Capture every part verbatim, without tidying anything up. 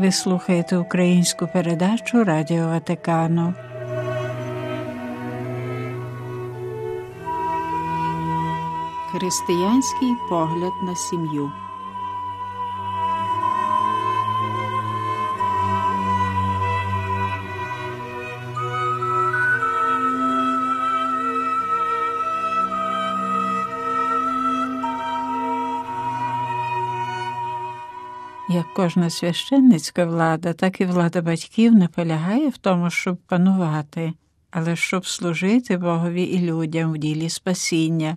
Ви слухаєте українську передачу Радіо Ватикану. Християнський погляд на сім'ю. Як кожна священницька влада, так і влада батьків не полягає в тому, щоб панувати, але щоб служити Богові і людям в ділі спасіння,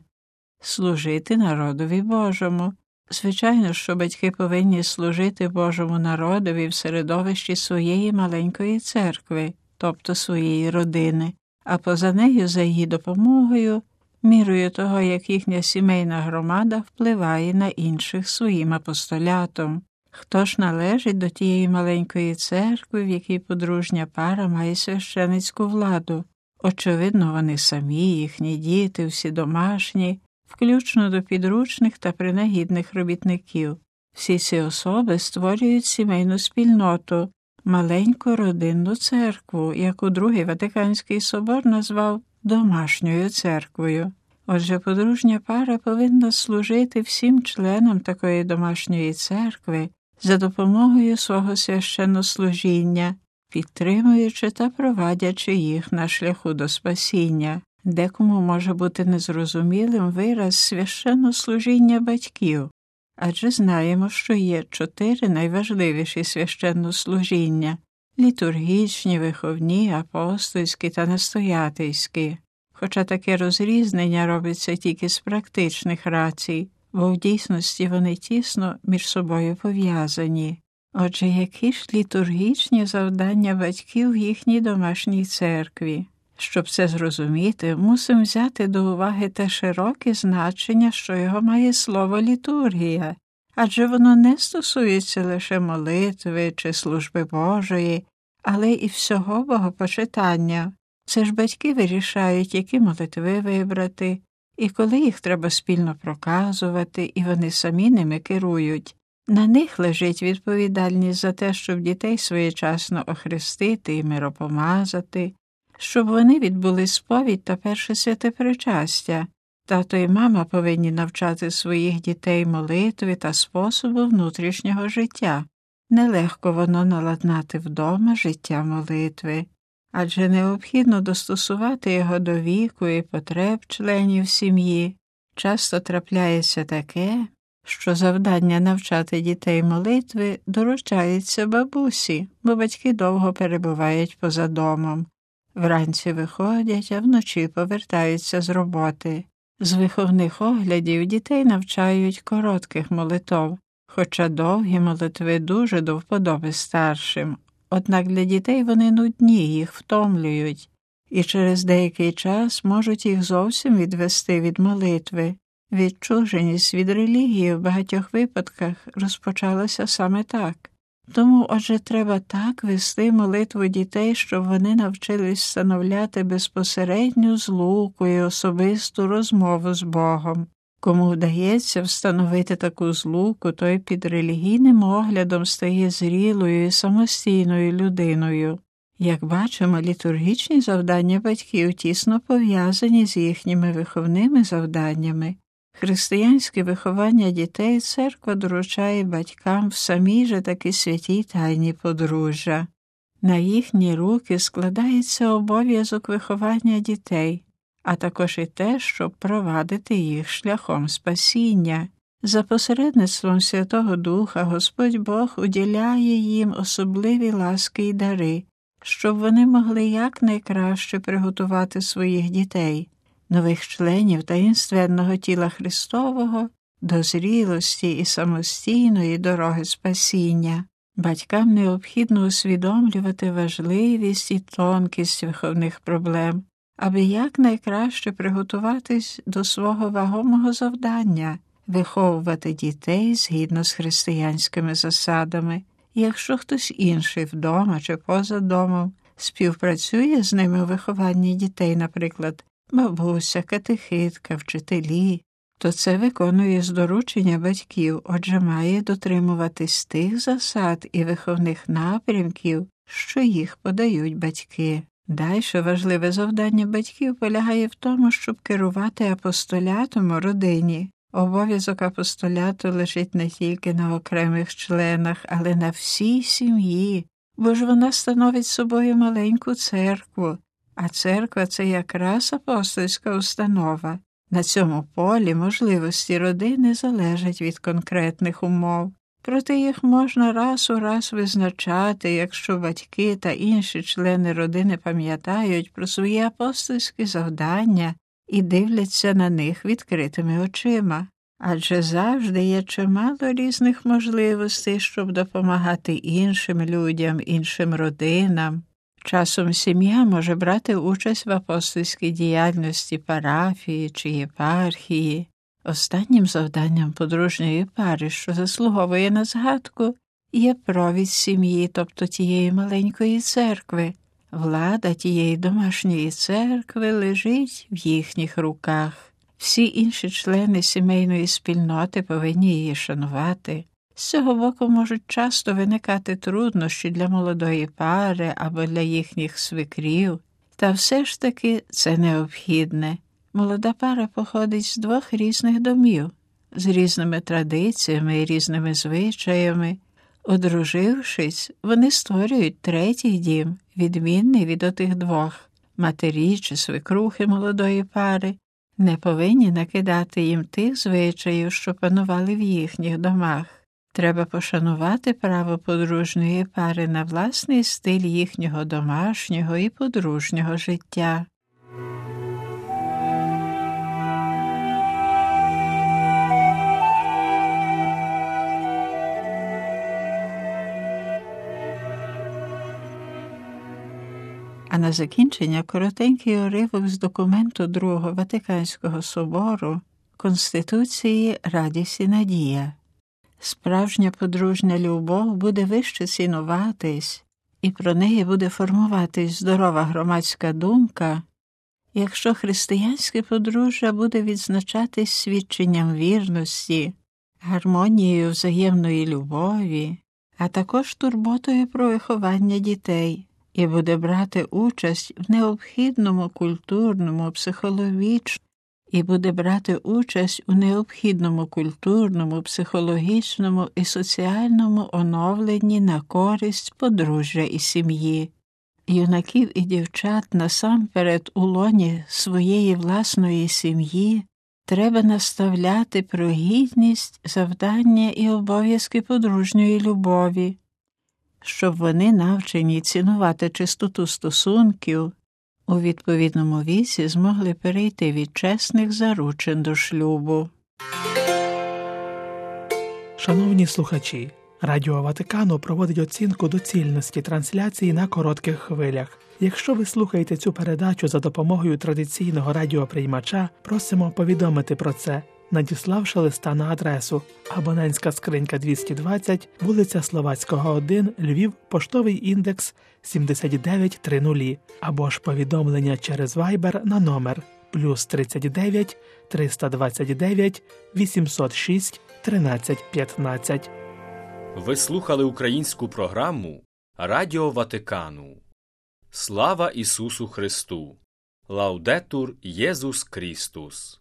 служити народові Божому. Звичайно, що батьки повинні служити Божому народові в середовищі своєї маленької церкви, тобто своєї родини, а поза нею, за її допомогою, мірою того, як їхня сімейна громада впливає на інших своїм апостолятом. Хто ж належить до тієї маленької церкви, в якій подружня пара має священицьку владу? Очевидно, вони самі, їхні діти, всі домашні, включно до підручних та принагідних робітників. Всі ці особи створюють сімейну спільноту, маленьку родинну церкву, яку Другий Ватиканський Собор назвав «домашньою церквою». Отже, подружня пара повинна служити всім членам такої домашньої церкви за допомогою свого священнослужіння, підтримуючи та провадячи їх на шляху до спасіння. Декому може бути незрозумілим вираз священнослужіння батьків, адже знаємо, що є чотири найважливіші священнослужіння – літургічні, виховні, апостольські та настоятельські. Хоча таке розрізнення робиться тільки з практичних рацій, бо в дійсності вони тісно між собою пов'язані. Отже, які ж літургічні завдання батьків в їхній домашній церкві? Щоб це зрозуміти, мусимо взяти до уваги те широке значення, що його має слово «літургія», адже воно не стосується лише молитви чи служби Божої, але і всього богопочитання. Це ж батьки вирішають, які молитви вибрати, і коли їх треба спільно проказувати, і вони самі ними керують. На них лежить відповідальність за те, щоб дітей своєчасно охрестити і миропомазати, щоб вони відбули сповідь та перше святе причастя. Тато і мама повинні навчати своїх дітей молитви та способу внутрішнього життя. Нелегко воно наладнати вдома життя молитви. Адже необхідно достосувати його до віку і потреб членів сім'ї. Часто трапляється таке, що завдання навчати дітей молитви доручається бабусі, бо батьки довго перебувають поза домом. Вранці виходять, а вночі повертаються з роботи. З виховних оглядів дітей навчають коротких молитов, хоча довгі молитви дуже до вподоби старшим. Однак для дітей вони нудні, їх втомлюють, і через деякий час можуть їх зовсім відвести від молитви. Відчуженість від релігії в багатьох випадках розпочалася саме так. Тому, отже, треба так вести молитву дітей, щоб вони навчились встановляти безпосередню злуку і особисту розмову з Богом. Кому вдається встановити таку злуку, той під релігійним оглядом стає зрілою і самостійною людиною. Як бачимо, літургічні завдання батьків тісно пов'язані з їхніми виховними завданнями. Християнське виховання дітей церква доручає батькам в самій же таки святій тайні подружжя. На їхні руки складається обов'язок виховання дітей, а також і те, щоб провадити їх шляхом спасіння. За посередництвом Святого Духа Господь Бог уділяє їм особливі ласки й дари, щоб вони могли якнайкраще приготувати своїх дітей, нових членів таїнственного тіла Христового, до зрілості і самостійної дороги спасіння. Батькам необхідно усвідомлювати важливість і тонкість виховних проблем, аби якнайкраще приготуватись до свого вагомого завдання – виховувати дітей згідно з християнськими засадами. Якщо хтось інший вдома чи поза домом співпрацює з ними у вихованні дітей, наприклад, бабуся, катехитка, вчителі, то це виконує з доручення батьків, отже має дотримуватись тих засад і виховних напрямків, що їх подають батьки. Дальше важливе завдання батьків полягає в тому, щоб керувати апостолятом у родині. Обов'язок апостоляту лежить не тільки на окремих членах, але на всій сім'ї, бо ж вона становить собою маленьку церкву, а церква – це якраз апостольська установа. На цьому полі можливості родини залежать від конкретних умов. Проте їх можна раз у раз визначати, якщо батьки та інші члени родини пам'ятають про свої апостольські завдання і дивляться на них відкритими очима. Адже завжди є чимало різних можливостей, щоб допомагати іншим людям, іншим родинам. Часом сім'я може брати участь в апостольській діяльності парафії чи єпархії. Останнім завданням подружньої пари, що заслуговує на згадку, є провід сім'ї, тобто тієї маленької церкви. Влада тієї домашньої церкви лежить в їхніх руках. Всі інші члени сімейної спільноти повинні її шанувати. З цього боку можуть часто виникати труднощі для молодої пари або для їхніх свекрів. Та все ж таки це необхідне. Молода пара походить з двох різних домів, з різними традиціями і різними звичаями. Одружившись, вони створюють третій дім, відмінний від отих двох. Матері чи свекрухи молодої пари не повинні накидати їм тих звичаїв, що панували в їхніх домах. Треба пошанувати право подружньої пари на власний стиль їхнього домашнього і подружнього життя. А на закінчення коротенький уривок з документу Другого Ватиканського Собору Конституції «Радість і надія». Справжня подружня любов буде вище цінуватись, і про неї буде формуватись здорова громадська думка, якщо християнське подружжя буде відзначатись свідченням вірності, гармонією взаємної любові, а також турботою про виховання дітей, і буде брати участь в необхідному культурному, психологічному, і буде брати участь у необхідному культурному, психологічному і соціальному оновленні на користь подружжя і сім'ї. Юнаків і дівчат насамперед у лоні своєї власної сім'ї треба наставляти про гідність, завдання і обов'язки подружньої любові, щоб вони навчені цінувати чистоту стосунків, у відповідному віці змогли перейти від чесних заручин до шлюбу. Шановні слухачі, Радіо Ватикану проводить оцінку доцільності трансляції на коротких хвилях. Якщо ви слухаєте цю передачу за допомогою традиційного радіоприймача, просимо повідомити про це, надіславши листа на адресу абонентська скринька двісті двадцять, вулиця Словацького, один, Львів, поштовий індекс сімдесят дев'ять тридцять, або ж повідомлення через Viber на номер плюс тридцять дев'ять триста двадцять дев'ять вісімсот шість тринадцять п'ятнадцять. Ви слухали українську програму Радіо Ватикану. Слава Ісусу Христу! Лаудетур Єсус Христос!